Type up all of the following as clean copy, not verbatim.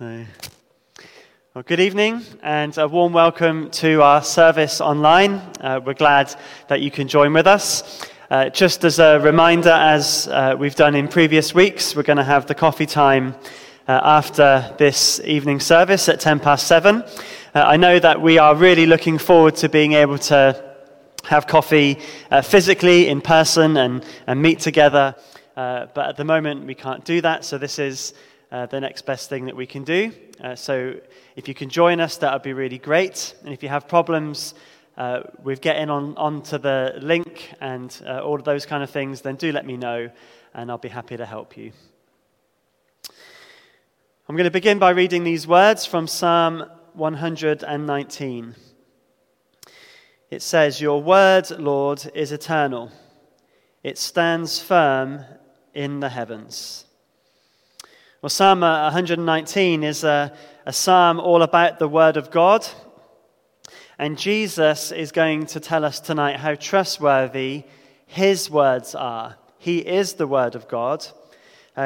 So, well, good evening and a warm welcome to our service online. We're glad that you can join with us. Just as a reminder, as we've done in previous weeks, we're going to have the coffee time after this evening service at 7:10. I know that we are really looking forward to being able to have coffee physically in person and meet together, but at the moment we can't do that, so this is the next best thing that we can do. So if you can join us, that would be really great. And if you have problems with getting onto the link and all of those kind of things, then do let me know and I'll be happy to help you. I'm going to begin by reading these words from Psalm 119. It says, "Your word, Lord, is eternal. It stands firm in the heavens." Well, Psalm 119 is a psalm all about the word of God. And Jesus is going to tell us tonight how trustworthy his words are. He is the word of God.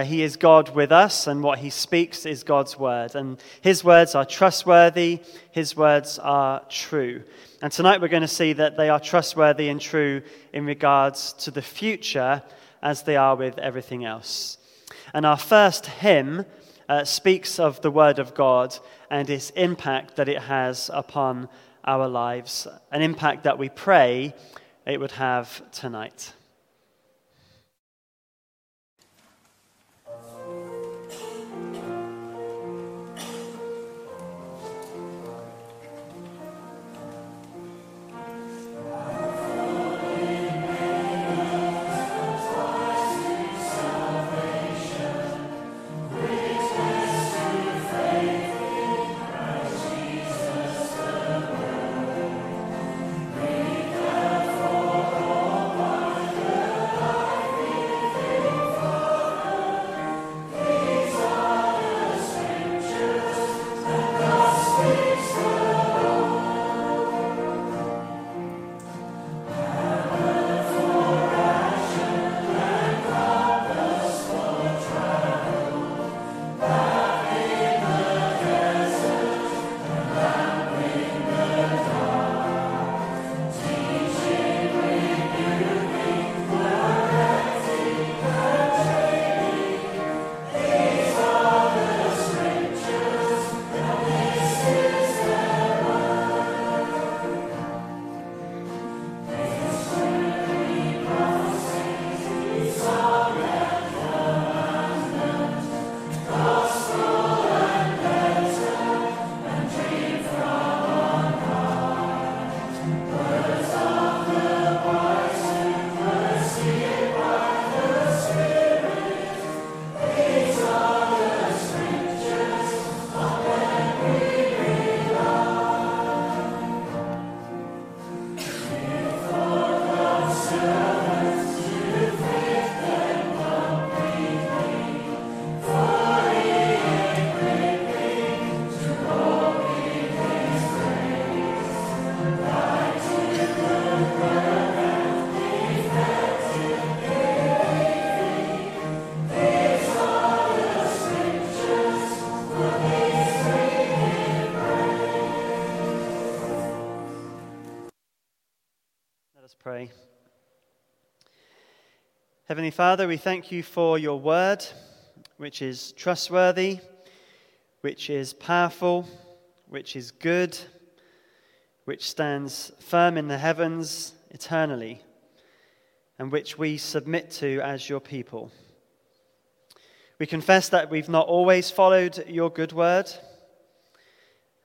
He is God with us, and what he speaks is God's word. And his words are trustworthy, his words are true. And tonight we're going to see that they are trustworthy and true in regards to the future as they are with everything else. And our first hymn speaks of the word of God and its impact that it has upon our lives, an impact that we pray it would have tonight. Pray. Heavenly Father, we thank you for your word, which is trustworthy, which is powerful, which is good, which stands firm in the heavens eternally, and which we submit to as your people. We confess that we've not always followed your good word,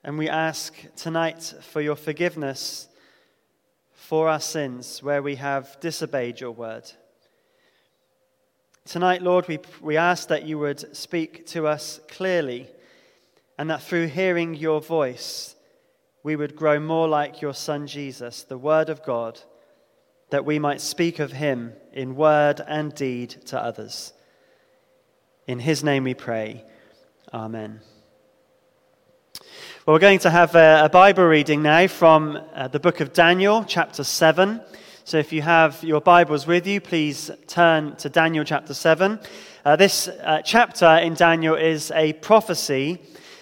and we ask tonight for your forgiveness for our sins, where we have disobeyed your word. Tonight, Lord, we ask that you would speak to us clearly, and that through hearing your voice, we would grow more like your Son Jesus, the Word of God, that we might speak of him in word and deed to others. In his name we pray. Amen. Well, we're going to have a Bible reading now from the book of Daniel, chapter 7. So if you have your Bibles with you, please turn to Daniel chapter 7. This chapter in Daniel is a prophecy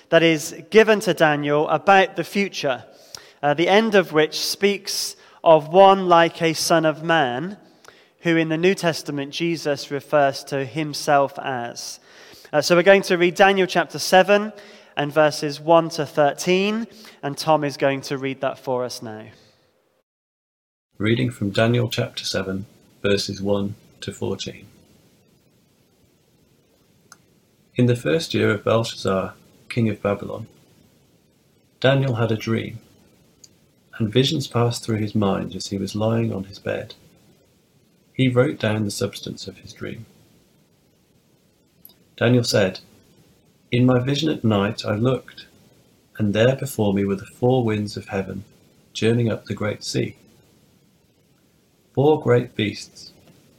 that is given to Daniel about the future, the end of which speaks of one like a son of man, who in the New Testament Jesus refers to himself as. So we're going to read Daniel chapter 7 and verses 1 to 13, and Tom is going to read that for us now. Reading from Daniel chapter 7, verses 1 to 14. In the first year of Belshazzar, king of Babylon, Daniel had a dream, and visions passed through his mind as he was lying on his bed. He wrote down the substance of his dream. Daniel said, "In my vision at night I looked, and there before me were the four winds of heaven, churning up the great sea. Four great beasts,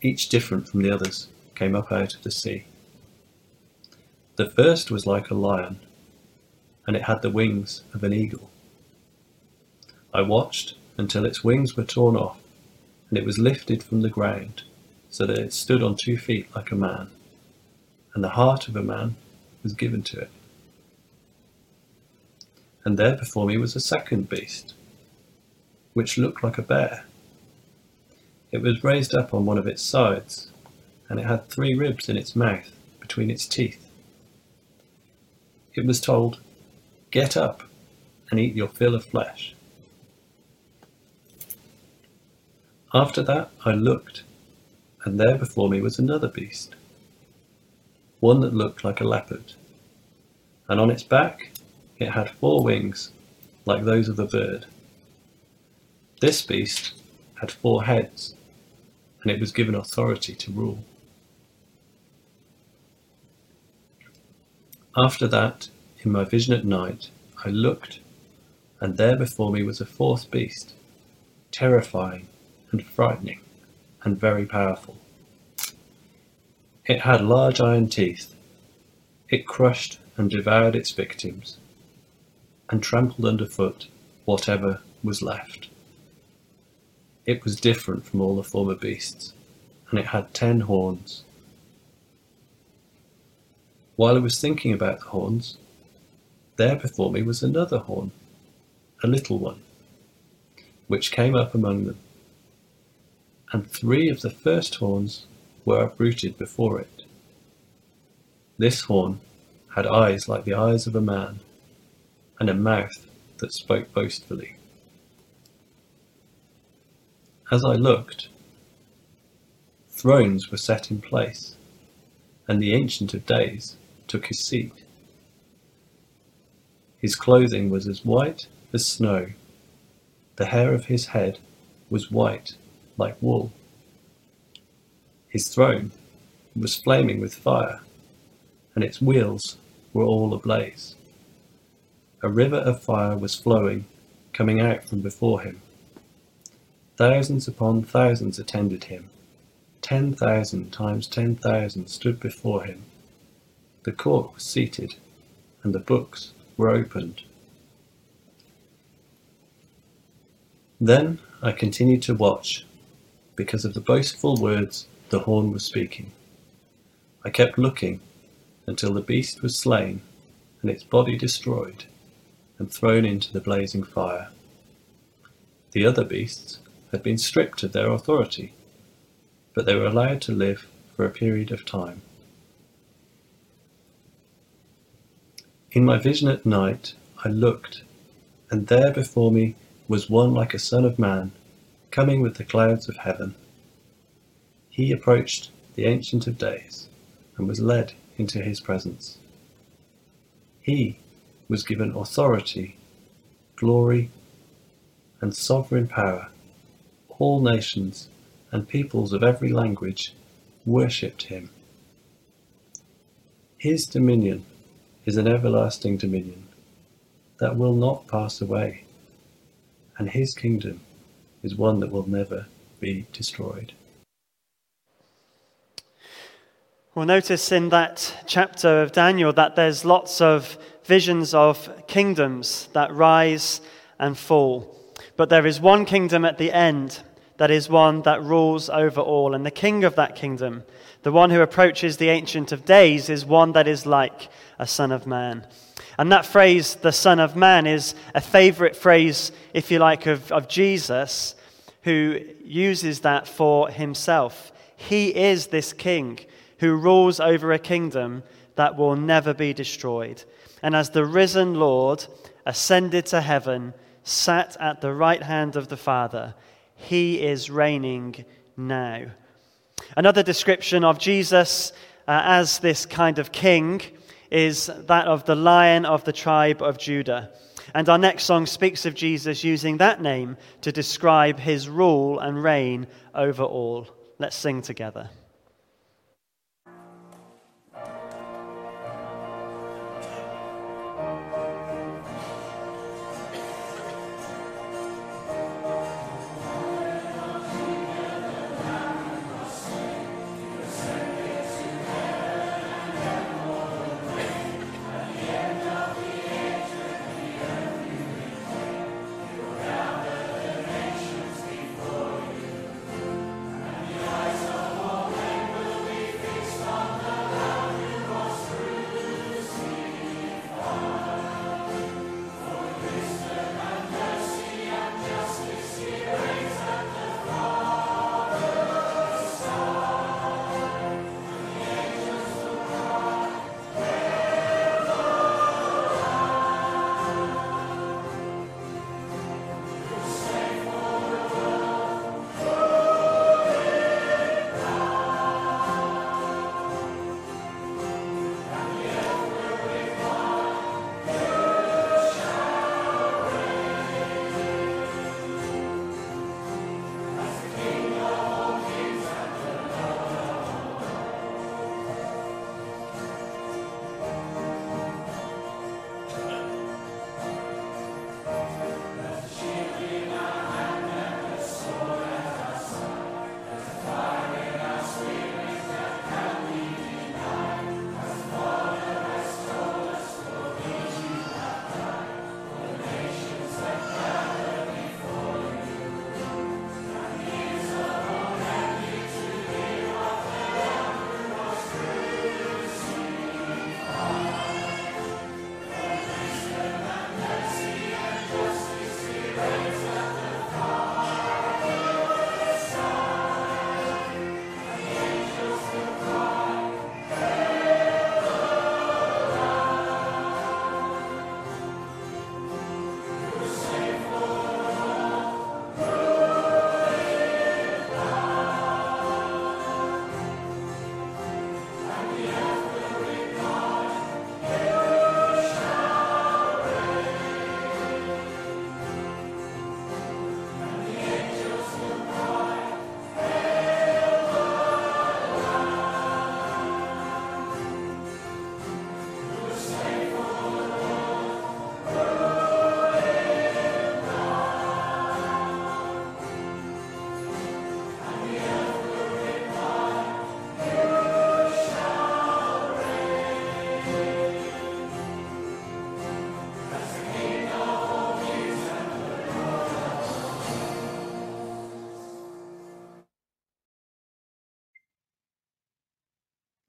each different from the others, came up out of the sea. The first was like a lion, and it had the wings of an eagle. I watched until its wings were torn off, and it was lifted from the ground, so that it stood on 2 feet like a man, and the heart of a man was given to it. And there before me was a second beast, which looked like a bear. It was raised up on one of its sides, and it had 3 ribs in its mouth between its teeth. It was told, 'Get up and eat your fill of flesh.' After that I looked, and there before me was another beast, one that looked like a leopard, and on its back it had 4 wings like those of a bird. This beast had 4 heads, and it was given authority to rule. After that, in my vision at night, I looked, and there before me was a fourth beast, terrifying and frightening and very powerful. It had large iron teeth. It crushed and devoured its victims and trampled underfoot whatever was left. It was different from all the former beasts, and it had 10 horns. While I was thinking about the horns, there before me was another horn, a little one, which came up among them, and 3 of the first horns were uprooted before it. This horn had eyes like the eyes of a man, and a mouth that spoke boastfully. As I looked, thrones were set in place, and the Ancient of Days took his seat. His clothing was as white as snow. The hair of his head was white like wool. His throne was flaming with fire, and its wheels were all ablaze. A river of fire was flowing, coming out from before him. Thousands upon thousands attended him. 10,000 times 10,000 stood before him. The court was seated, and the books were opened. Then I continued to watch, because of the boastful words the horn was speaking. I kept looking until the beast was slain, and its body destroyed and thrown into the blazing fire. The other beasts had been stripped of their authority, but they were allowed to live for a period of time. In my vision at night I looked, and there before me was one like a son of man, coming with the clouds of heaven. He approached the Ancient of Days and was led into his presence. He was given authority, glory, and sovereign power. All nations and peoples of every language worshipped him. His dominion is an everlasting dominion that will not pass away, and his kingdom is one that will never be destroyed." We'll notice in that chapter of Daniel that there's lots of visions of kingdoms that rise and fall. But there is one kingdom at the end that is one that rules over all. And the king of that kingdom, the one who approaches the Ancient of Days, is one that is like a son of man. And that phrase, the son of man, is a favorite phrase, if you like, of Jesus, who uses that for himself. He is this king who rules over a kingdom that will never be destroyed. And as the risen Lord ascended to heaven, sat at the right hand of the Father, he is reigning now. Another description of Jesus as this kind of king is that of the Lion of the tribe of Judah. And our next song speaks of Jesus using that name to describe his rule and reign over all. Let's sing together.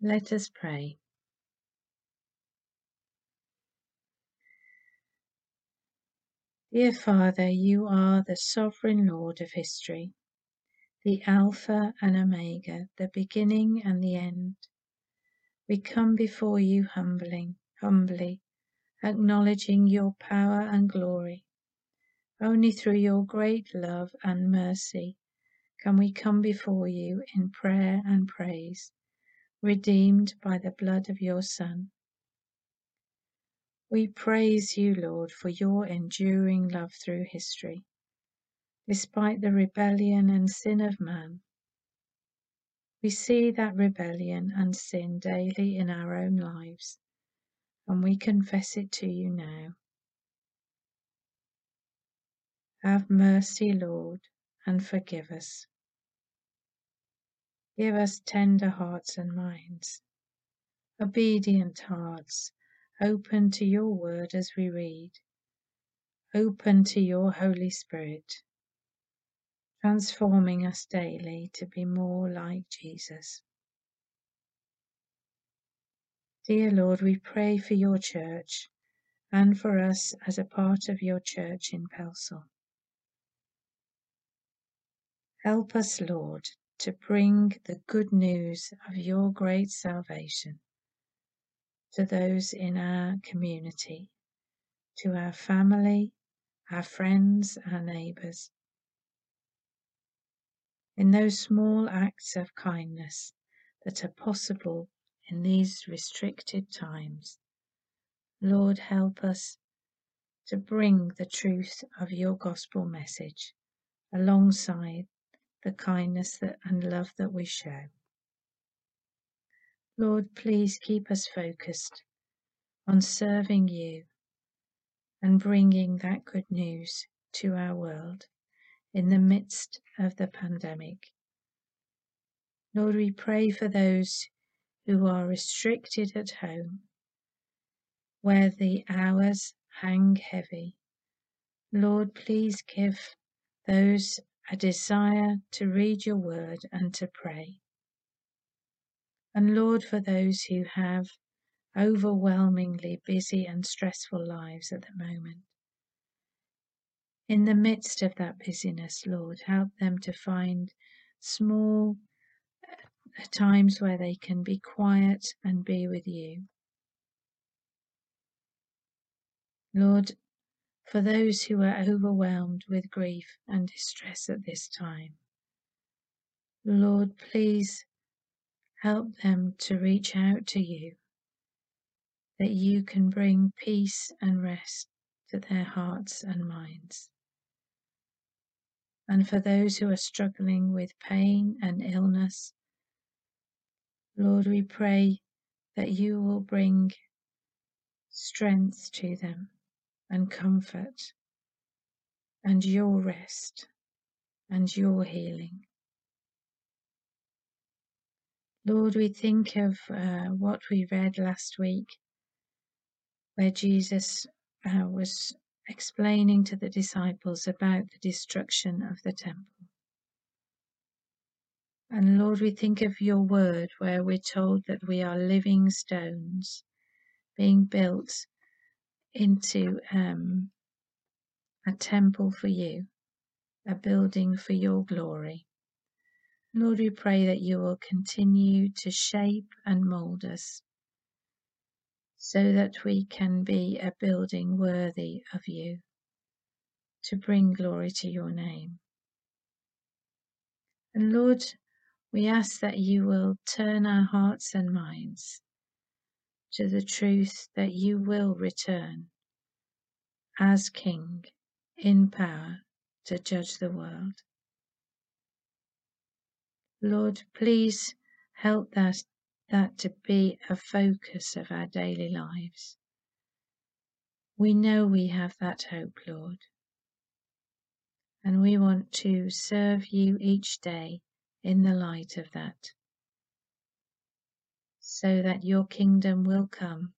Let us pray. Dear Father, you are the sovereign Lord of history, the Alpha and Omega, the beginning and the end. We come before you humbly, acknowledging your power and glory. Only through your great love and mercy can we come before you in prayer and praise, redeemed by the blood of your Son. We praise you, Lord, for your enduring love through history, despite the rebellion and sin of man. We see that rebellion and sin daily in our own lives, and we confess it to you now. Have mercy, Lord, and forgive us. Give us tender hearts and minds, obedient hearts, open to your word as we read, open to your Holy Spirit, transforming us daily to be more like Jesus. Dear Lord, we pray for your church and for us as a part of your church in Pelsall. Help us, Lord, to bring the good news of your great salvation to those in our community, to our family, our friends, our neighbours. In those small acts of kindness that are possible in these restricted times, Lord, help us to bring the truth of your gospel message alongside the kindness and love that we show. Lord, please keep us focused on serving you and bringing that good news to our world in the midst of the pandemic. Lord, we pray for those who are restricted at home, where the hours hang heavy. Lord, please give those a desire to read your word and to pray. And Lord, for those who have overwhelmingly busy and stressful lives at the moment, in the midst of that busyness, Lord, help them to find small times where they can be quiet and be with you. Lord, for those who are overwhelmed with grief and distress at this time, Lord, please help them to reach out to you, that you can bring peace and rest to their hearts and minds. And for those who are struggling with pain and illness, Lord, we pray that you will bring strength to them and comfort and your rest and your healing. Lord, we think of what we read last week, where Jesus was explaining to the disciples about the destruction of the temple. And Lord, we think of your word, where we're told that we are living stones being built into a temple for you, a building for your glory. Lord, we pray that you will continue to shape and mould us so that we can be a building worthy of you, to bring glory to your name. And Lord, we ask that you will turn our hearts and minds to the truth that you will return as King in power to judge the world. Lord, please help that to be a focus of our daily lives. We know we have that hope, Lord, and we want to serve you each day in the light of that, so that your kingdom will come.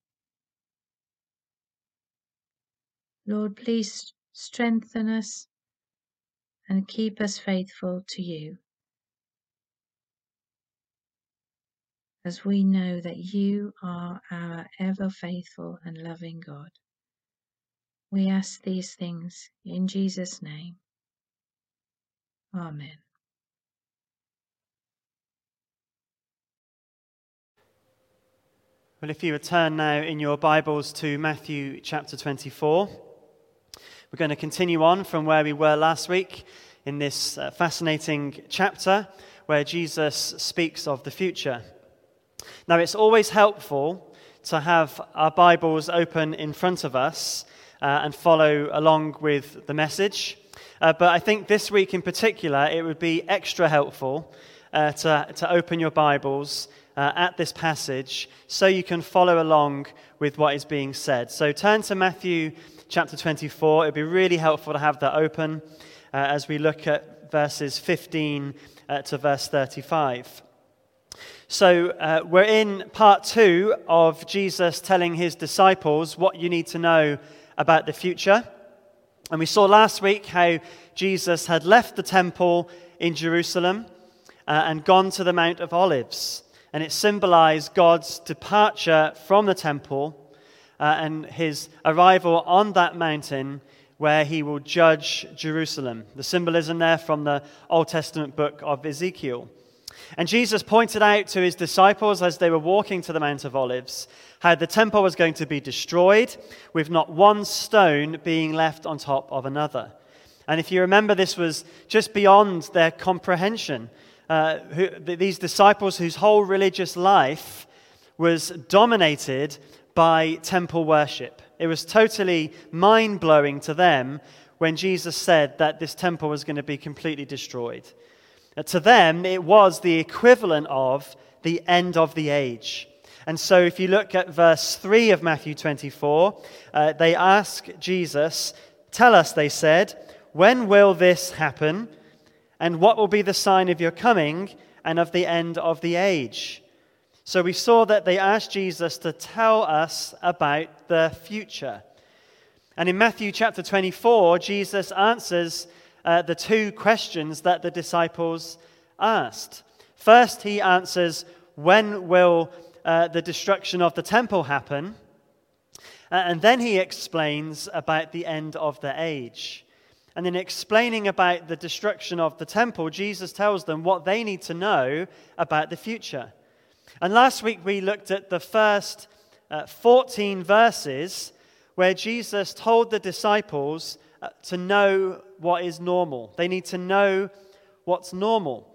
Lord, please strengthen us and keep us faithful to you, as we know that you are our ever faithful and loving God. We ask these things in Jesus' name. Amen. Well, if you return now in your Bibles to Matthew chapter 24, we're going to continue on from where we were last week in this fascinating chapter where Jesus speaks of the future. Now, it's always helpful to have our Bibles open in front of us and follow along with the message. But I think this week in particular, it would be extra helpful to open your Bibles at this passage so you can follow along with what is being said. So turn to Matthew chapter 24. It would be really helpful to have that open as we look at verses 15 to verse 35. So we're in part 2 of Jesus telling his disciples what you need to know about the future. And we saw last week how Jesus had left the temple in Jerusalem and gone to the Mount of Olives. and it symbolized God's departure from the temple and his arrival on that mountain where he will judge Jerusalem. The symbolism there from the Old Testament book of Ezekiel. And Jesus pointed out to his disciples as they were walking to the Mount of Olives how the temple was going to be destroyed with not one stone being left on top of another. And if you remember, this was just beyond their comprehension. These disciples whose whole religious life was dominated by temple worship. It was totally mind-blowing to them when Jesus said that this temple was going to be completely destroyed. To them, it was the equivalent of the end of the age. And so if you look at verse 3 of Matthew 24, they ask Jesus, "Tell us," they said, "when will this happen? And what will be the sign of your coming and of the end of the age?" So we saw that they asked Jesus to tell us about the future. And in Matthew chapter 24, Jesus answers the two questions that the disciples asked. First, he answers, when will the destruction of the temple happen? And then he explains about the end of the age. And in explaining about the destruction of the temple, Jesus tells them what they need to know about the future. And last week we looked at the first 14 verses where Jesus told the disciples to know what is normal. They need to know what's normal.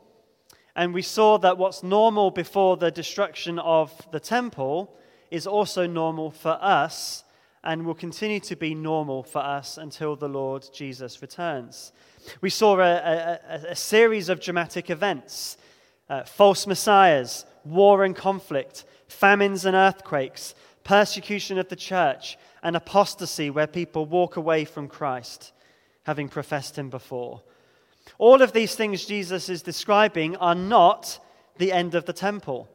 And we saw that what's normal before the destruction of the temple is also normal for us and will continue to be normal for us until the Lord Jesus returns. We saw a series of dramatic events, false messiahs, war and conflict, famines and earthquakes, persecution of the church, and apostasy where people walk away from Christ, having professed him before. All of these things Jesus is describing are not the end of the temple.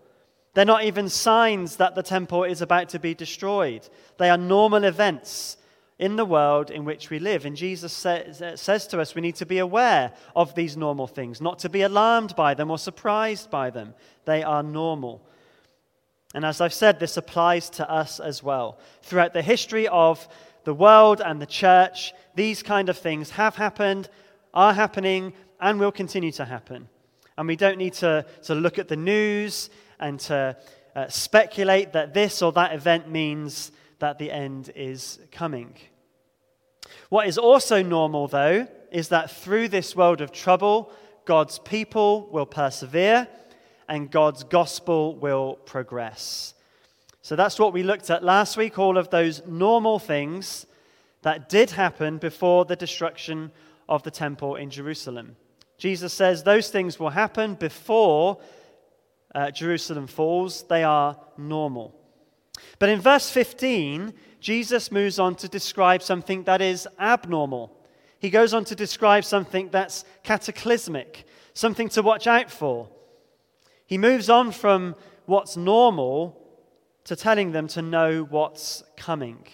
They're not even signs that the temple is about to be destroyed. They are normal events in the world in which we live. And Jesus says to us we need to be aware of these normal things, not to be alarmed by them or surprised by them. They are normal. And as I've said, this applies to us as well. Throughout the history of the world and the church, these kind of things have happened, are happening, and will continue to happen. And we don't need to look at the news and to speculate that this or that event means that the end is coming. What is also normal, though, is that through this world of trouble, God's people will persevere and God's gospel will progress. So that's what we looked at last week, all of those normal things that did happen before the destruction of the temple in Jerusalem. Jesus says those things will happen before Jerusalem falls. They are normal. But in verse 15, Jesus moves on to describe something that is abnormal. He goes on to describe something that's cataclysmic, something to watch out for. He moves on from what's normal to telling them to know what's coming.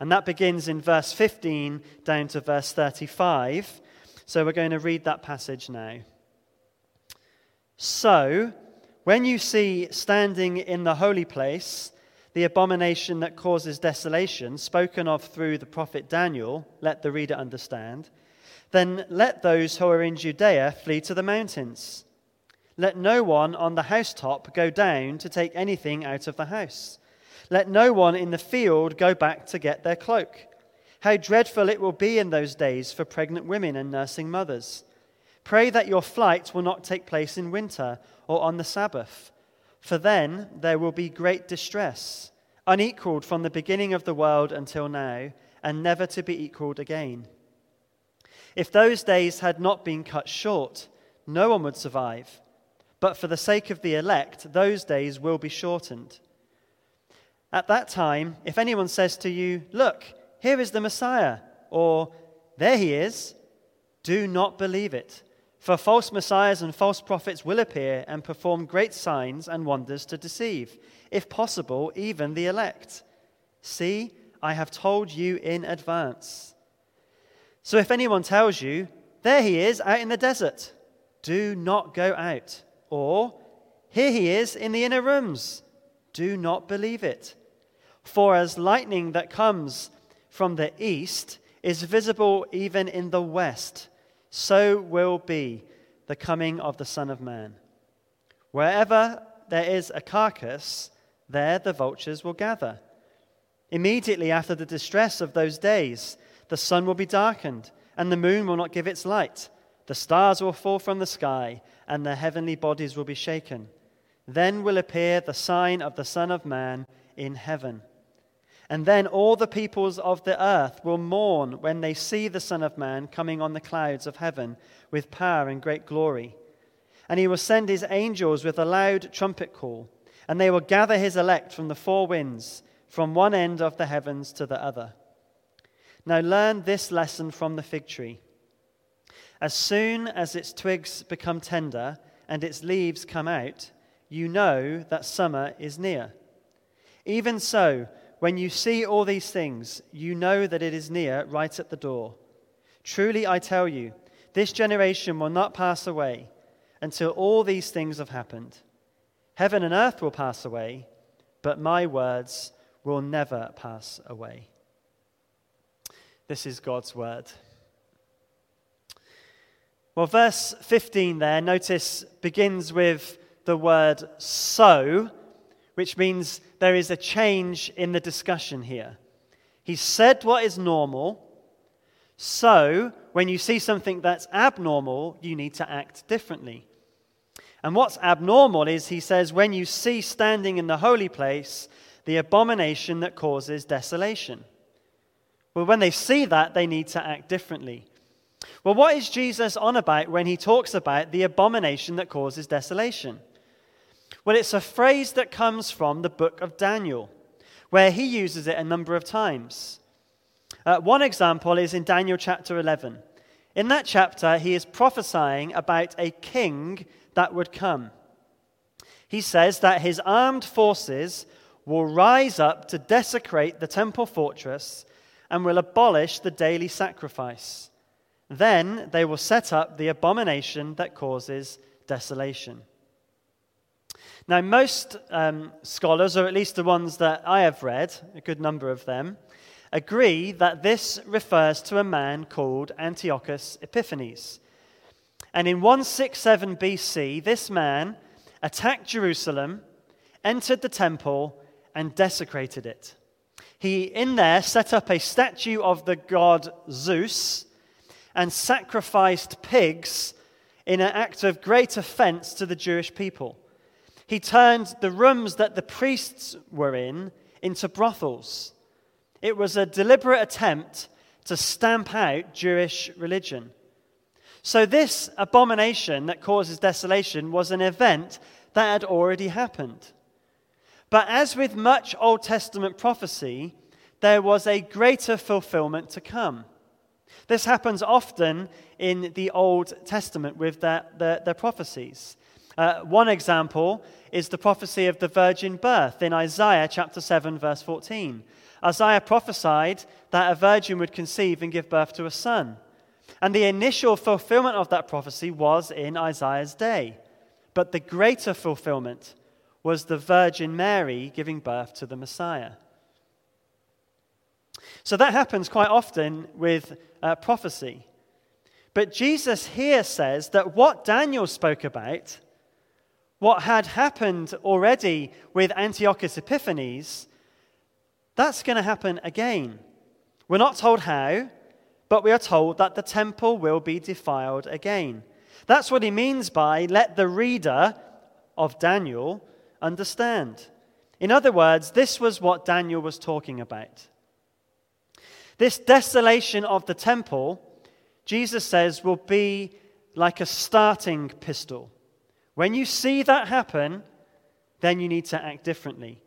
And that begins in verse 15 down to verse 35. So we're going to read that passage now. "So, when you see standing in the holy place the abomination that causes desolation, spoken of through the prophet Daniel, let the reader understand, then let those who are in Judea flee to the mountains. Let no one on the housetop go down to take anything out of the house. Let no one in the field go back to get their cloak. How dreadful it will be in those days for pregnant women and nursing mothers. Pray that your flight will not take place in winter or on the Sabbath, for then there will be great distress, unequaled from the beginning of the world until now, and never to be equaled again. If those days had not been cut short, no one would survive. But for the sake of the elect, those days will be shortened. At that time, if anyone says to you, 'Look, here is the Messiah,' or 'There he is,' do not believe it. For false messiahs and false prophets will appear and perform great signs and wonders to deceive, if possible, even the elect. See, I have told you in advance. So if anyone tells you, 'There he is out in the desert,' do not go out. Or, Here he is in the inner rooms. Do not believe it. For as lightning that comes from the east is visible even in the west, so will be the coming of the Son of Man. Wherever there is a carcass, there the vultures will gather. Immediately after the distress of those days, the sun will be darkened, and the moon will not give its light. The stars will fall from the sky, and the heavenly bodies will be shaken. Then will appear the sign of the Son of Man in heaven. And then all the peoples of the earth will mourn when they see the Son of Man coming on the clouds of heaven with power and great glory. And he will send his angels with a loud trumpet call, and they will gather his elect from the four winds, from one end of the heavens to the other. Now learn this lesson from the fig tree. As soon as its twigs become tender and its leaves come out, you know that summer is near. Even so, when you see all these things, you know that it is near, right at the door. Truly I tell you, this generation will not pass away until all these things have happened. Heaven and earth will pass away, but my words will never pass away. This is God's word. Well, verse 15 there, notice, begins with the word so, which means there is a change in the discussion here. He said what is normal, so when you see something that's abnormal, you need to act differently. And what's abnormal is, he says, when you see standing in the holy place the abomination that causes desolation. Well, when they see that, they need to act differently. Well, what is Jesus on about when he talks about the abomination that causes desolation? Well, it's a phrase that comes from the book of Daniel, where he uses it a number of times. One example is in Daniel chapter 11. In that chapter, he is prophesying about a king that would come. He says that his armed forces will rise up to desecrate the temple fortress and will abolish the daily sacrifice. Then they will set up the abomination that causes desolation. Now, most scholars, or at least the ones that I have read, a good number of them, agree that this refers to a man called Antiochus Epiphanes. And in 167 BC, this man attacked Jerusalem, entered the temple, and desecrated it. He, in there, set up a statue of the god Zeus, and sacrificed pigs in an act of great offense to the Jewish people. He turned the rooms that the priests were in into brothels. It was a deliberate attempt to stamp out Jewish religion. So this abomination that causes desolation was an event that had already happened. But as with much Old Testament prophecy, there was a greater fulfillment to come. This happens often in the Old Testament with their prophecies. One example is the prophecy of the virgin birth in Isaiah chapter 7, verse 14. Isaiah prophesied that a virgin would conceive and give birth to a son. And the initial fulfillment of that prophecy was in Isaiah's day. But the greater fulfillment was the Virgin Mary giving birth to the Messiah. So that happens quite often with prophecy. But Jesus here says that what Daniel spoke about, what had happened already with Antiochus Epiphanes, that's going to happen again. We're not told how, but we are told that the temple will be defiled again. That's what he means by let the reader of Daniel understand. In other words, this was what Daniel was talking about. This desolation of the temple, Jesus says, will be like a starting pistol. When you see that happen, then you need to act differently.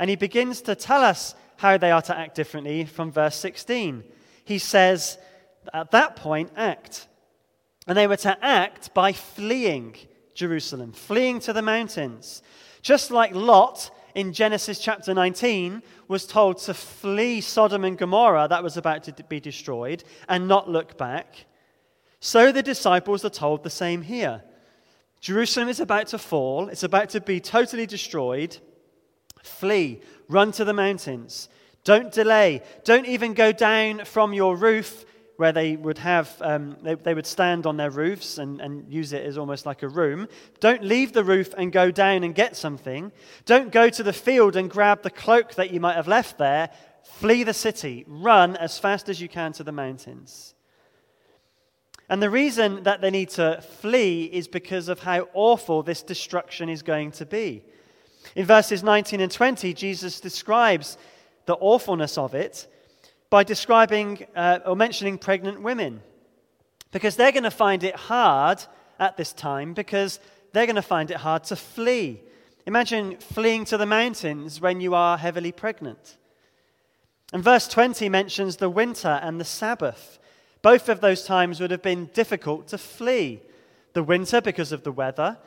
And he begins to tell us how they are to act differently from verse 16. He says, at that point, act. And they were to act by fleeing Jerusalem, fleeing to the mountains. Just like Lot in Genesis chapter 19 was told to flee Sodom and Gomorrah that was about to be destroyed and not look back. So the disciples are told the same here. Jerusalem is about to fall. It's about to be totally destroyed. Flee. Run to the mountains. Don't delay. Don't even go down from your roof, where they would have, they would stand on their roofs and use it as almost like a room. Don't leave the roof and go down and get something. Don't go to the field and grab the cloak that you might have left there. Flee the city. Run as fast as you can to the mountains. And the reason that they need to flee is because of how awful this destruction is going to be. In verses 19 and 20, Jesus describes the awfulness of it by describing or mentioning pregnant women, because they're going to find it hard at this time, because they're going to find it hard to flee. Imagine fleeing to the mountains when you are heavily pregnant. And verse 20 mentions the winter and the Sabbath. Both of those times would have been difficult to flee. The winter because of the weather,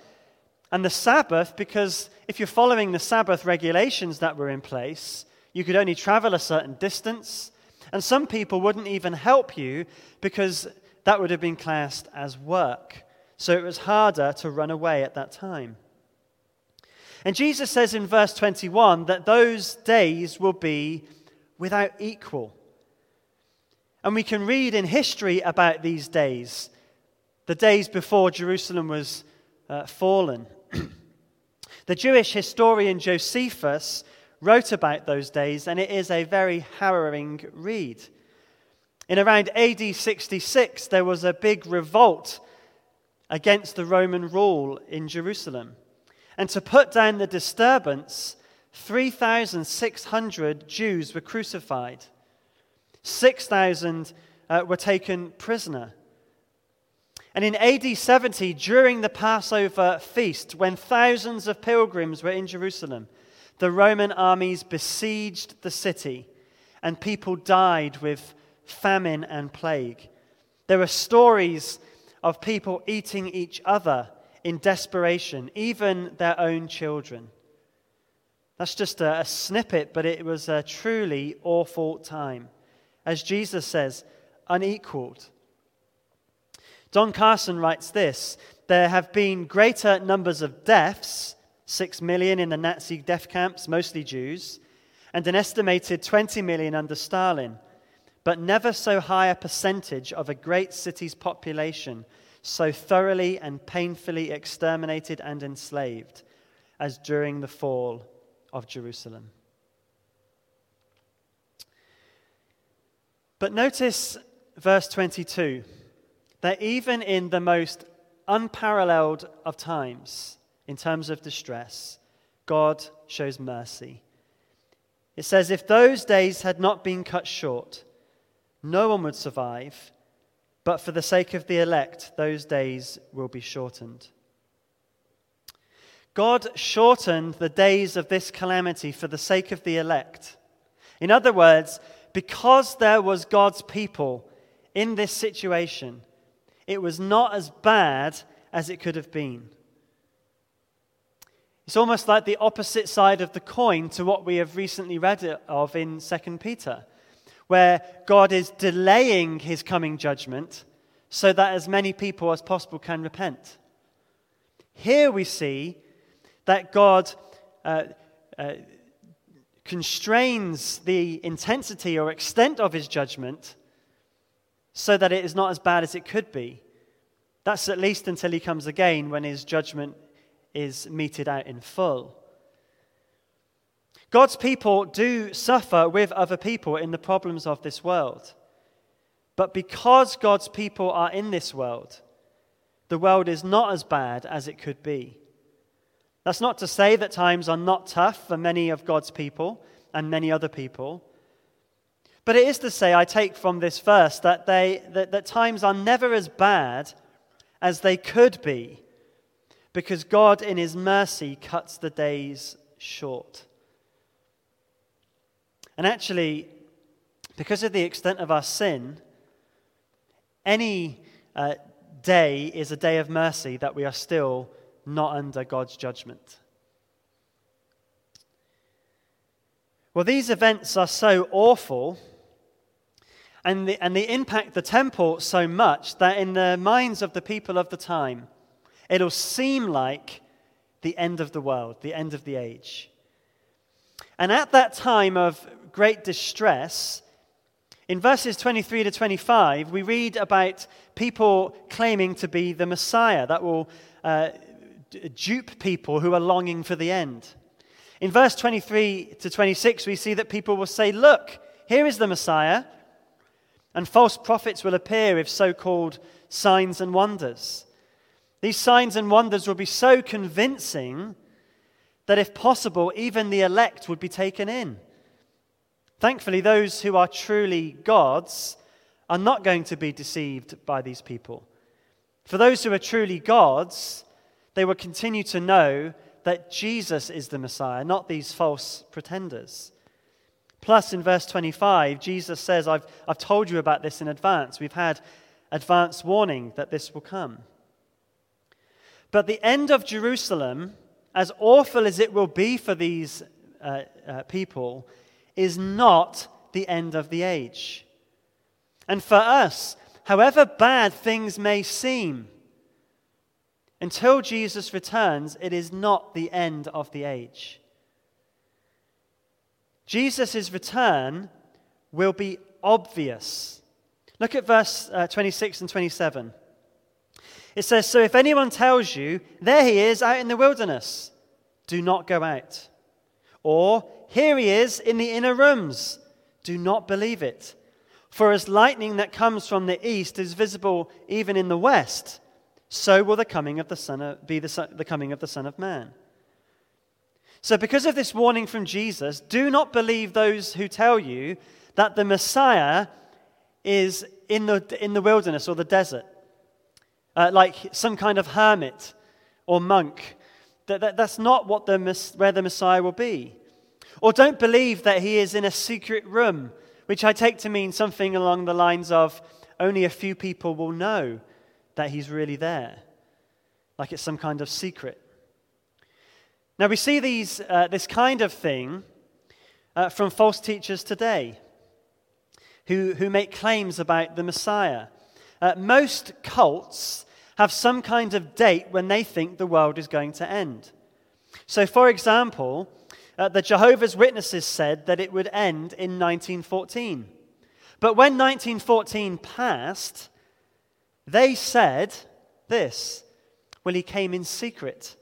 and the Sabbath because if you're following the Sabbath regulations that were in place, you could only travel a certain distance. And some people wouldn't even help you because that would have been classed as work. So it was harder to run away at that time. And Jesus says in verse 21 that those days will be without equal. And we can read in history about these days, the days before Jerusalem was fallen. The Jewish historian Josephus wrote about those days, and it is a very harrowing read. In around AD 66, there was a big revolt against the Roman rule in Jerusalem. And to put down the disturbance, 3,600 Jews were crucified. 6,000 were taken prisoner. And in AD 70, during the Passover feast, when thousands of pilgrims were in Jerusalem, the Roman armies besieged the city, and people died with famine and plague. There are stories of people eating each other in desperation, even their own children. That's just a snippet, but it was a truly awful time. As Jesus says, unequaled. Don Carson writes this: there have been greater numbers of deaths, 6 million in the Nazi death camps, mostly Jews, and an estimated 20 million under Stalin, but never so high a percentage of a great city's population so thoroughly and painfully exterminated and enslaved as during the fall of Jerusalem. But notice verse 22, that even in the most unparalleled of times, in terms of distress, God shows mercy. It says, if those days had not been cut short, no one would survive, but for the sake of the elect, those days will be shortened. God shortened the days of this calamity for the sake of the elect. In other words, because there was God's people in this situation, it was not as bad as it could have been. It's almost like the opposite side of the coin to what we have recently read of in 2 Peter, where God is delaying his coming judgment so that as many people as possible can repent. Here we see that God constrains the intensity or extent of his judgment so that it is not as bad as it could be. That's at least until he comes again, when his judgment is meted out in full. God's people do suffer with other people in the problems of this world. But because God's people are in this world, the world is not as bad as it could be. That's not to say that times are not tough for many of God's people and many other people. But it is to say, I take from this verse, that that times are never as bad as they could be, because God in his mercy cuts the days short. And actually, because of the extent of our sin, any day is a day of mercy that we are still not under God's judgment. Well, these events are so awful, and they impact the temple so much, that in the minds of the people of the time, It'll seem like the end of the world, the end of the age. And at that time of great distress, in verses 23 to 25, we read about people claiming to be the Messiah. That will dupe people who are longing for the end. In verse 23 to 26, we see that people will say, "Look, here is the Messiah," and false prophets will appear with so-called signs and wonders. These signs and wonders will be so convincing that if possible, even the elect would be taken in. Thankfully, those who are truly God's are not going to be deceived by these people. For those who are truly God's, they will continue to know that Jesus is the Messiah, not these false pretenders. Plus, in verse 25, Jesus says, I've told you about this in advance. We've had advance warning that this will come. But the end of Jerusalem, as awful as it will be for these people, is not the end of the age. And for us, however bad things may seem, until Jesus returns, it is not the end of the age. Jesus' return will be obvious. Look at verse 26 and 27. It says, "So if anyone tells you, 'There he is out in the wilderness,' do not go out. Or, 'Here he is in the inner rooms,' do not believe it. For as lightning that comes from the east is visible even in the west, so will the coming of the Son of Man." So because of this warning from Jesus, do not believe those who tell you that the Messiah is in the wilderness or the desert, like some kind of hermit or monk. That's not what where the Messiah will be. Or don't believe that he is in a secret room, which I take to mean something along the lines of only a few people will know that he's really there, like it's some kind of secret. Now, we see this kind of thing from false teachers today who make claims about the Messiah. Most cults have some kind of date when they think the world is going to end. So, for example, the Jehovah's Witnesses said that it would end in 1914. But when 1914 passed, they said this: "Well, he came in secret,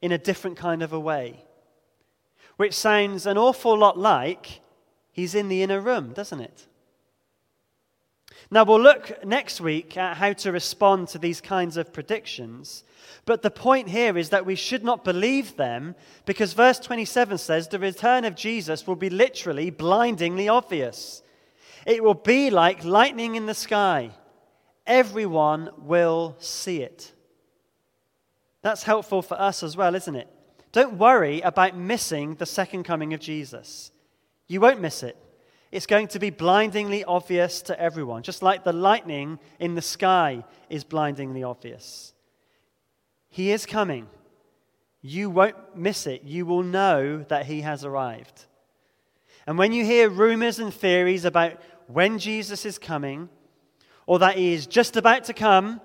in a different kind of a way," which sounds an awful lot like he's in the inner room, doesn't it? Now, we'll look next week at how to respond to these kinds of predictions, but the point here is that we should not believe them because verse 27 says the return of Jesus will be literally blindingly obvious. It will be like lightning in the sky. Everyone will see it. That's helpful for us as well, isn't it? Don't worry about missing the second coming of Jesus. You won't miss it. It's going to be blindingly obvious to everyone, just like the lightning in the sky is blindingly obvious. He is coming. You won't miss it. You will know that he has arrived. And when you hear rumors and theories about when Jesus is coming, or that he is just about to come,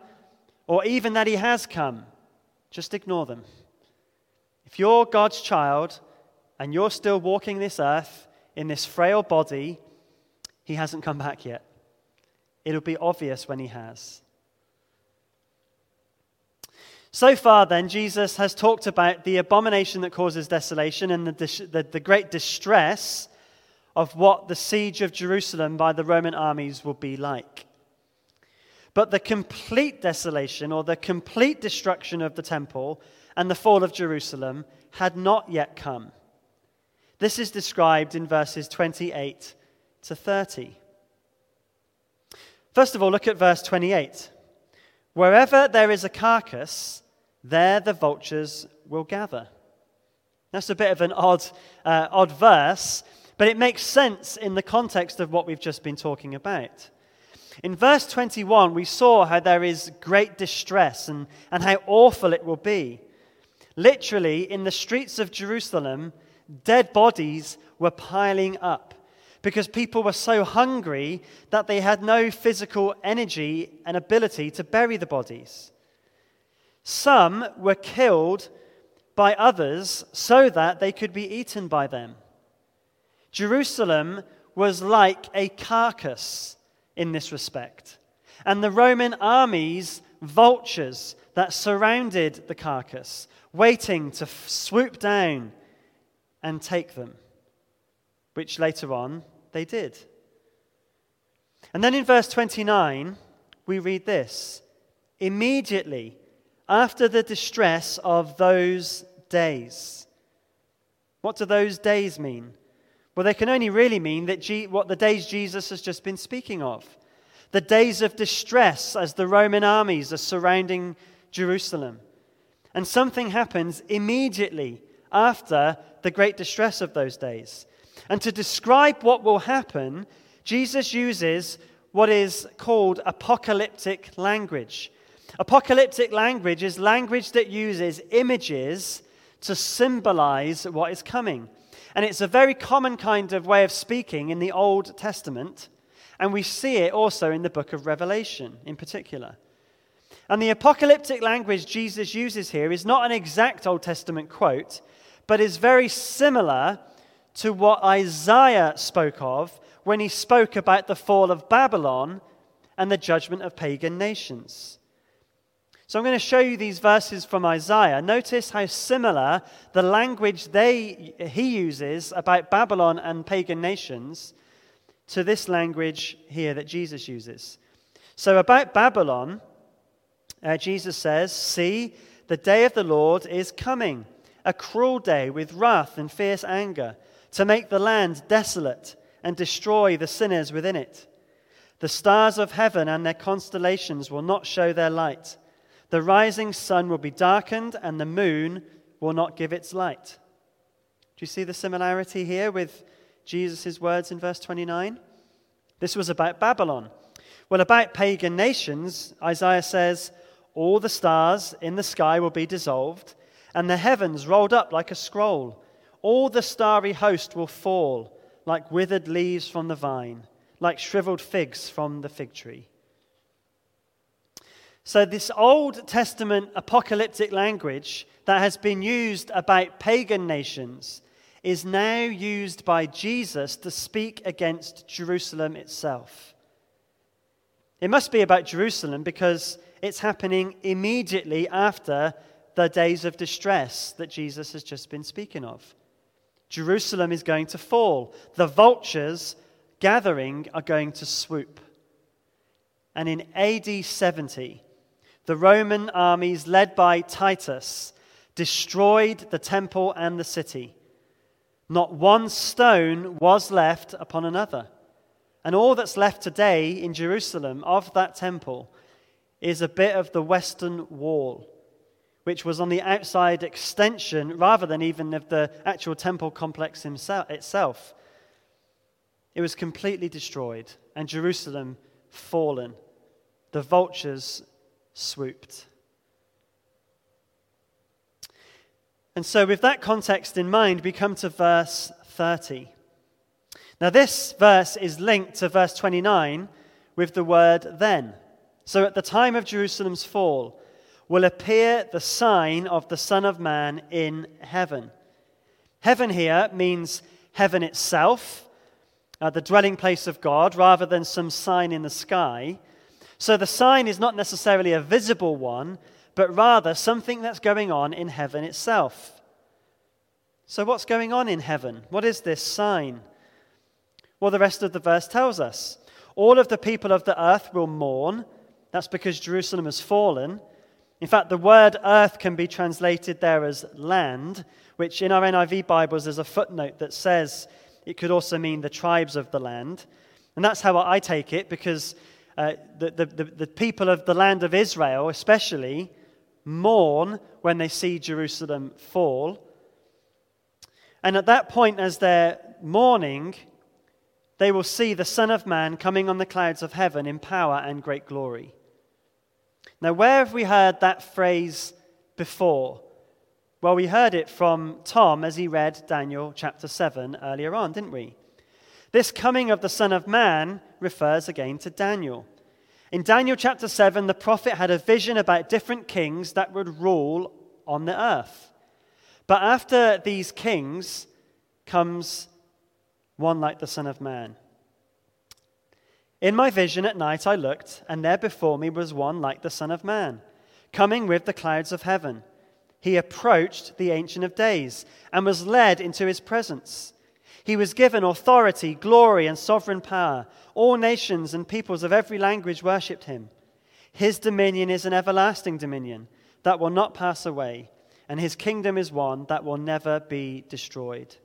or even that he has come, just ignore them. If you're God's child and you're still walking this earth in this frail body, he hasn't come back yet. It'll be obvious when he has. So far then, Jesus has talked about the abomination that causes desolation and the great distress of what the siege of Jerusalem by the Roman armies will be like. But the complete desolation or the complete destruction of the temple and the fall of Jerusalem had not yet come. This is described in verses 28 to 30. First of all, look at verse 28. "Wherever there is a carcass, there the vultures will gather." That's a bit of an odd verse, but it makes sense in the context of what we've just been talking about. In verse 21, we saw how there is great distress and how awful it will be. Literally, in the streets of Jerusalem, dead bodies were piling up because people were so hungry that they had no physical energy and ability to bury the bodies. Some were killed by others so that they could be eaten by them. Jerusalem was like a carcass in this respect, and the Roman armies, vultures that surrounded the carcass, waiting to swoop down and take them, which later on they did. And then in verse 29, we read this: immediately after the distress of those days. What do those days mean? Well, they can only really mean that what the days Jesus has just been speaking of. The days of distress as the Roman armies are surrounding Jerusalem. And something happens immediately after the great distress of those days. And to describe what will happen, Jesus uses what is called apocalyptic language. Apocalyptic language is language that uses images to symbolize what is coming. And it's a very common kind of way of speaking in the Old Testament, and we see it also in the book of Revelation in particular. And the apocalyptic language Jesus uses here is not an exact Old Testament quote, but is very similar to what Isaiah spoke of when he spoke about the fall of Babylon and the judgment of pagan nations. So I'm going to show you these verses from Isaiah. Notice how similar the language he uses about Babylon and pagan nations to this language here that Jesus uses. So about Babylon, Jesus says, "See, the day of the Lord is coming, a cruel day with wrath and fierce anger, to make the land desolate and destroy the sinners within it. The stars of heaven and their constellations will not show their light. The rising sun will be darkened, and the moon will not give its light." Do you see the similarity here with Jesus' words in verse 29? This was about Babylon. Well, about pagan nations, Isaiah says, "All the stars in the sky will be dissolved, and the heavens rolled up like a scroll. All the starry host will fall like withered leaves from the vine, like shriveled figs from the fig tree." So this Old Testament apocalyptic language that has been used about pagan nations is now used by Jesus to speak against Jerusalem itself. It must be about Jerusalem because it's happening immediately after the days of distress that Jesus has just been speaking of. Jerusalem is going to fall. The vultures gathering are going to swoop. And in AD 70, the Roman armies led by Titus destroyed the temple and the city. Not one stone was left upon another. And all that's left today in Jerusalem of that temple is a bit of the western wall, which was on the outside extension rather than even of the actual temple complex itself. It was completely destroyed and Jerusalem fallen. The vultures swooped. And so with that context in mind, we come to verse 30. Now this verse is linked to verse 29 with the word "then." So at the time of Jerusalem's fall will appear the sign of the Son of Man in heaven. Heaven here means heaven itself, the dwelling place of God, rather than some sign in the sky. So the sign is not necessarily a visible one, but rather something that's going on in heaven itself. So what's going on in heaven? What is this sign? Well, the rest of the verse tells us. All of the people of the earth will mourn. That's because Jerusalem has fallen. In fact, the word "earth" can be translated there as "land," which in our NIV Bibles there's a footnote that says it could also mean the tribes of the land. And that's how I take it, because the people of the land of Israel especially mourn when they see Jerusalem fall. And at that point, as they're mourning, they will see the Son of Man coming on the clouds of heaven in power and great glory. Now, where have we heard that phrase before? Well, we heard it from Tom as he read Daniel chapter 7 earlier on, didn't we? This coming of the Son of Man refers again to Daniel. In Daniel chapter 7, the prophet had a vision about different kings that would rule on the earth. But after these kings comes one like the Son of Man. In my vision at night I looked, and there before me was one like the Son of Man, coming with the clouds of heaven. He approached the Ancient of Days and was led into his presence. He was given authority, glory, and sovereign power. All nations and peoples of every language worshipped him. His dominion is an everlasting dominion that will not pass away, and his kingdom is one that will never be destroyed.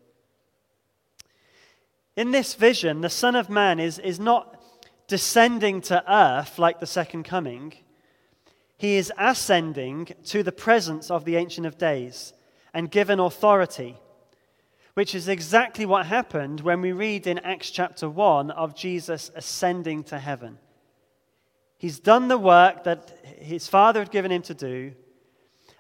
In this vision, the Son of Man is not descending to earth like the second coming. He is ascending to the presence of the Ancient of Days and given authority, which is exactly what happened when we read in Acts chapter 1 of Jesus ascending to heaven. He's done the work that his Father had given him to do,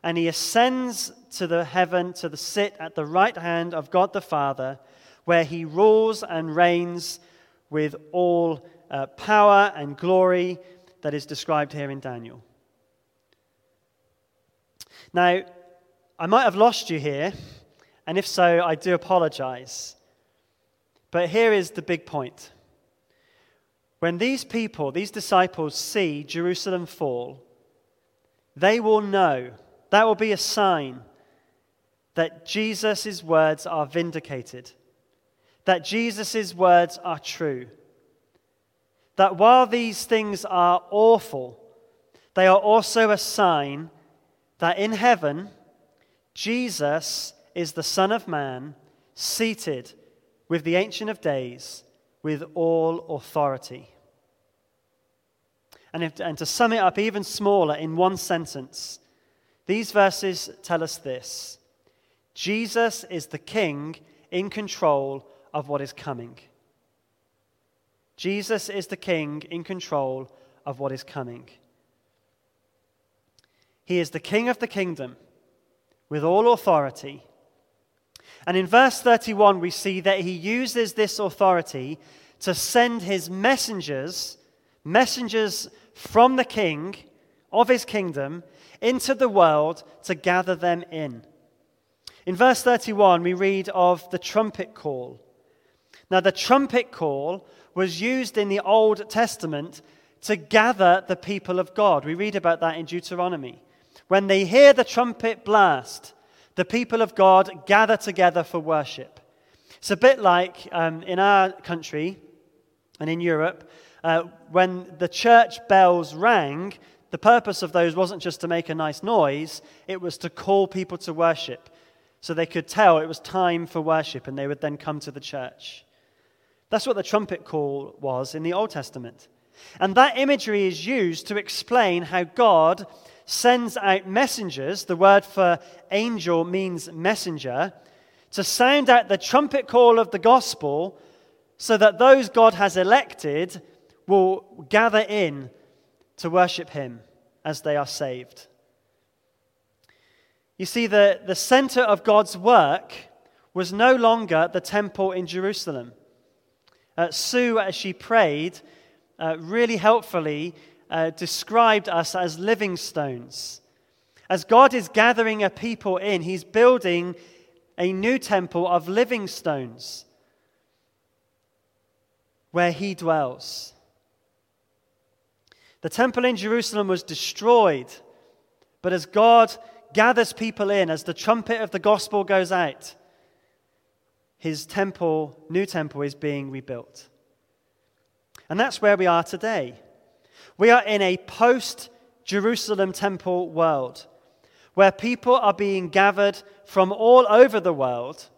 and he ascends to the heaven to the sit at the right hand of God the Father, where he rules and reigns with all power and glory that is described here in Daniel. Now, I might have lost you here, and if so, I do apologize. But here is the big point. When these people, these disciples, see Jerusalem fall, they will know, that will be a sign that Jesus' words are vindicated, that Jesus' words are true, that while these things are awful, they are also a sign that in heaven, Jesus is the Son of Man, seated with the Ancient of Days, with all authority. And to sum it up even smaller in one sentence, these verses tell us this: Jesus is the King in control of what is coming. Jesus is the King in control of what is coming. He is the King of the kingdom with all authority. And in verse 31, we see that he uses this authority to send his messengers from the king of his kingdom into the world to gather them in. In verse 31, we read of the trumpet call. Now, the trumpet call was used in the Old Testament to gather the people of God. We read about that in Deuteronomy. When they hear the trumpet blast, the people of God gather together for worship. It's a bit like in our country and in Europe, when the church bells rang, the purpose of those wasn't just to make a nice noise, it was to call people to worship. So they could tell it was time for worship and they would then come to the church. That's what the trumpet call was in the Old Testament. And that imagery is used to explain how God sends out messengers, the word for angel means messenger, to sound out the trumpet call of the gospel so that those God has elected will gather in to worship him as they are saved. You see, the center of God's work was no longer the temple in Jerusalem. Sue, as she prayed, really helpfully, described us as living stones. As God is gathering a people in, he's building a new temple of living stones where he dwells. The temple in Jerusalem was destroyed, but as God gathers people in, as the trumpet of the gospel goes out, his temple, new temple, is being rebuilt. And that's where we are today. We are in a post-Jerusalem temple world where people are being gathered from all over the world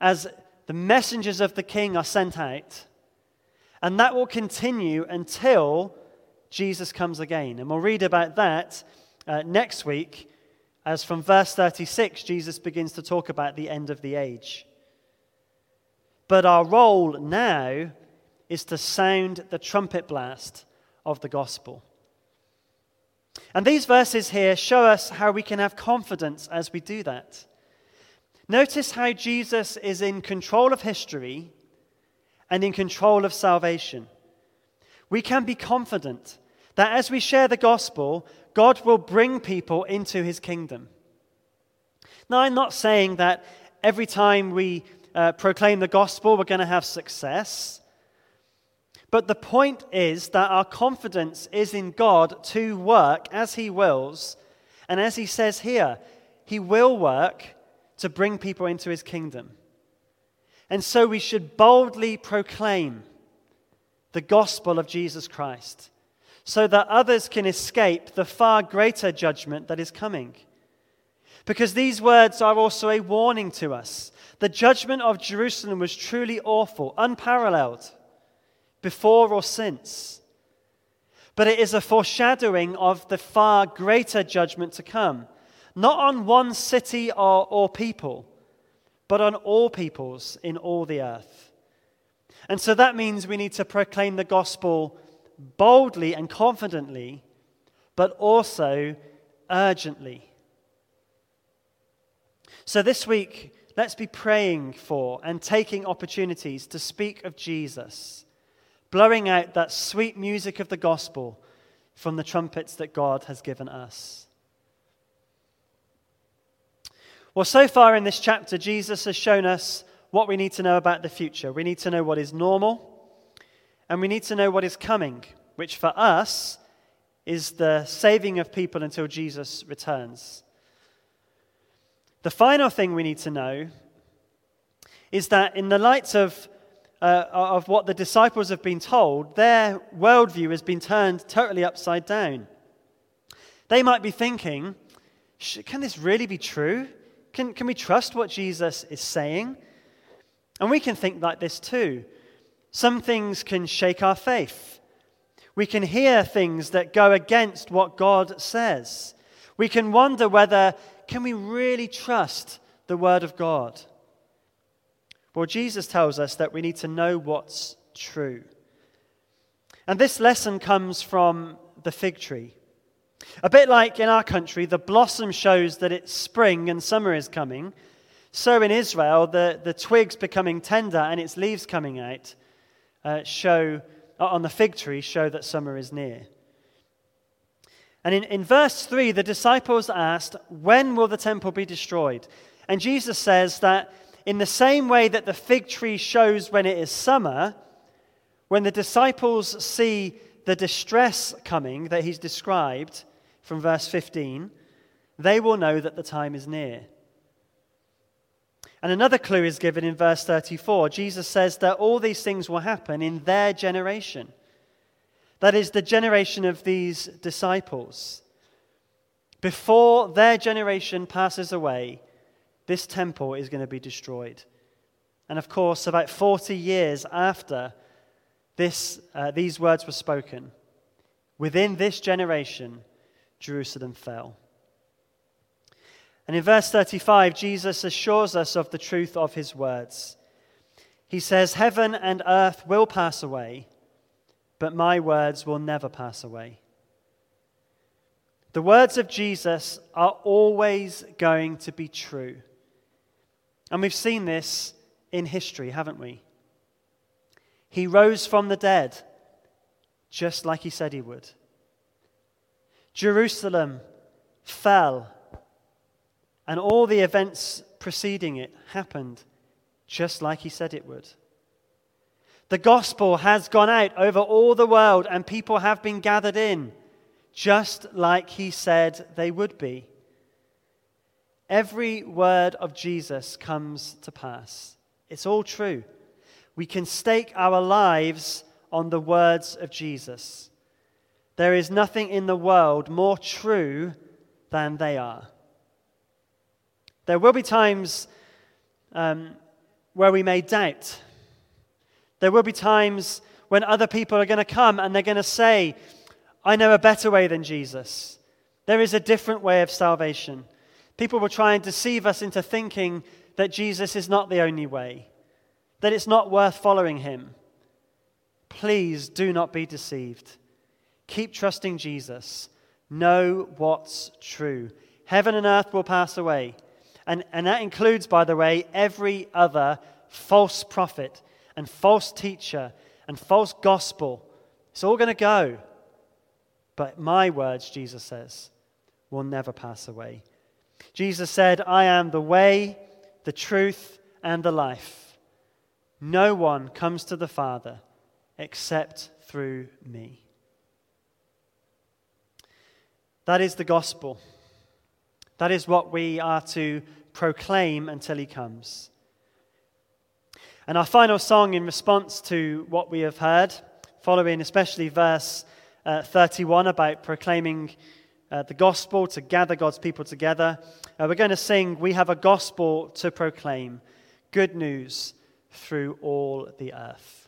as the messengers of the king are sent out. And that will continue until Jesus comes again. And we'll read about that next week, as from verse 36, Jesus begins to talk about the end of the age. But our role now is to sound the trumpet blast of the gospel. And these verses here show us how we can have confidence as we do that. Notice how Jesus is in control of history and in control of salvation. We can be confident that as we share the gospel, God will bring people into his kingdom. Now, I'm not saying that every time we proclaim the gospel, we're going to have success. But the point is that our confidence is in God to work as he wills. And as he says here, he will work to bring people into his kingdom. And so we should boldly proclaim the gospel of Jesus Christ so that others can escape the far greater judgment that is coming. Because these words are also a warning to us. The judgment of Jerusalem was truly awful, unparalleled, before or since. But it is a foreshadowing of the far greater judgment to come, not on one city or people, but on all peoples in all the earth. And so that means we need to proclaim the gospel boldly and confidently, but also urgently. So this week, let's be praying for and taking opportunities to speak of Jesus, blowing out that sweet music of the gospel from the trumpets that God has given us. Well, so far in this chapter, Jesus has shown us what we need to know about the future. We need to know what is normal, and we need to know what is coming, which for us is the saving of people until Jesus returns. The final thing we need to know is that in the light of what the disciples have been told, their worldview has been turned totally upside down. They might be thinking, can this really be true? Can we trust what Jesus is saying? And we can think like this too. Some things can shake our faith. We can hear things that go against what God says. We can wonder whether, can we really trust the word of God? Well, Jesus tells us that we need to know what's true. And this lesson comes from the fig tree. A bit like in our country, the blossom shows that it's spring and summer is coming. So in Israel, the twigs becoming tender and its leaves coming out on the fig tree show that summer is near. And in verse 3, the disciples asked, when will the temple be destroyed? And Jesus says that in the same way that the fig tree shows when it is summer, when the disciples see the distress coming that he's described from verse 15, they will know that the time is near. And another clue is given in verse 34. Jesus says that all these things will happen in their generation. That is the generation of these disciples. Before their generation passes away, this temple is going to be destroyed. And of course, about 40 years after these words were spoken, within this generation, Jerusalem fell. And in verse 35, Jesus assures us of the truth of his words. He says, heaven and earth will pass away, but my words will never pass away. The words of Jesus are always going to be true. And we've seen this in history, haven't we? He rose from the dead, just like he said he would. Jerusalem fell, and all the events preceding it happened, just like he said it would. The gospel has gone out over all the world and people have been gathered in, just like he said they would be. Every word of Jesus comes to pass. It's all true. We can stake our lives on the words of Jesus. There is nothing in the world more true than they are. There will be times where we may doubt. There will be times when other people are going to come and they're going to say, I know a better way than Jesus. There is a different way of salvation. People will try and deceive us into thinking that Jesus is not the only way, that it's not worth following him. Please do not be deceived. Keep trusting Jesus. Know what's true. Heaven and earth will pass away. And that includes, by the way, every other false prophet and false teacher and false gospel It's all going to go. But my words, Jesus says, will never pass away. Jesus said, I am the way, the truth, and the life. No one comes to the Father except through me. That is the gospel. That is what we are to proclaim until he comes. And our final song in response to what we have heard, following especially verse 31 about proclaiming the gospel to gather God's people together, we're going to sing, we have a gospel to proclaim, good news through all the earth.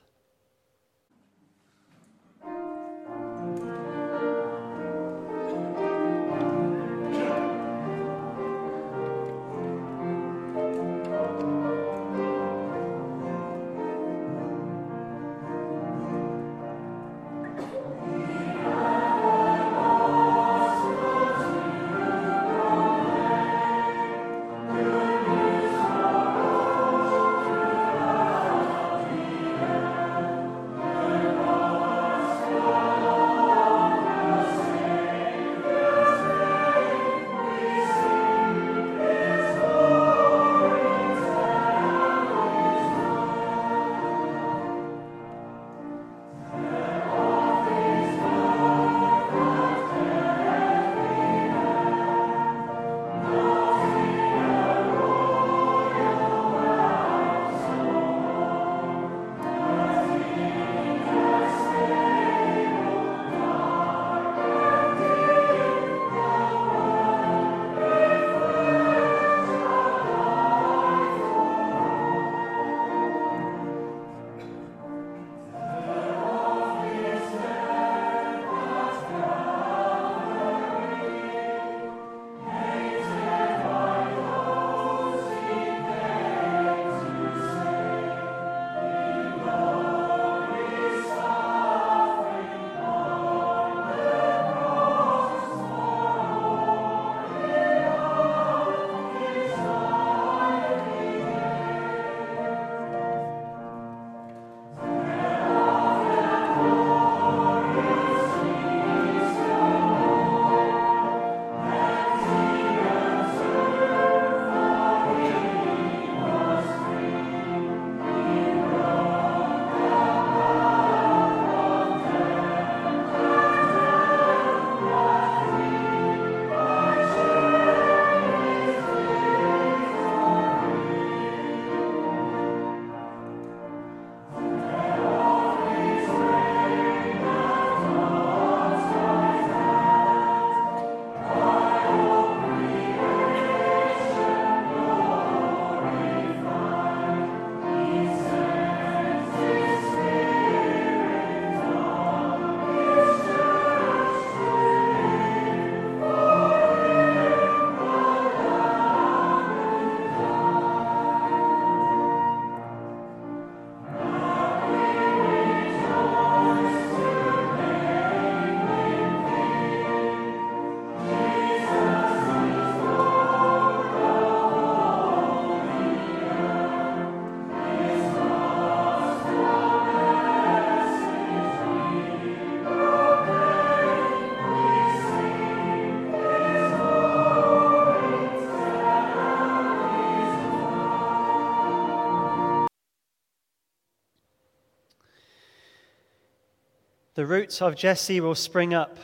The roots of Jesse will spring up,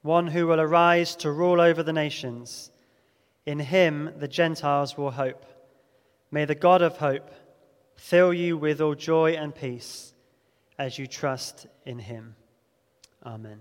one who will arise to rule over the nations. In him the Gentiles will hope. May the God of hope fill you with all joy and peace as you trust in him. Amen.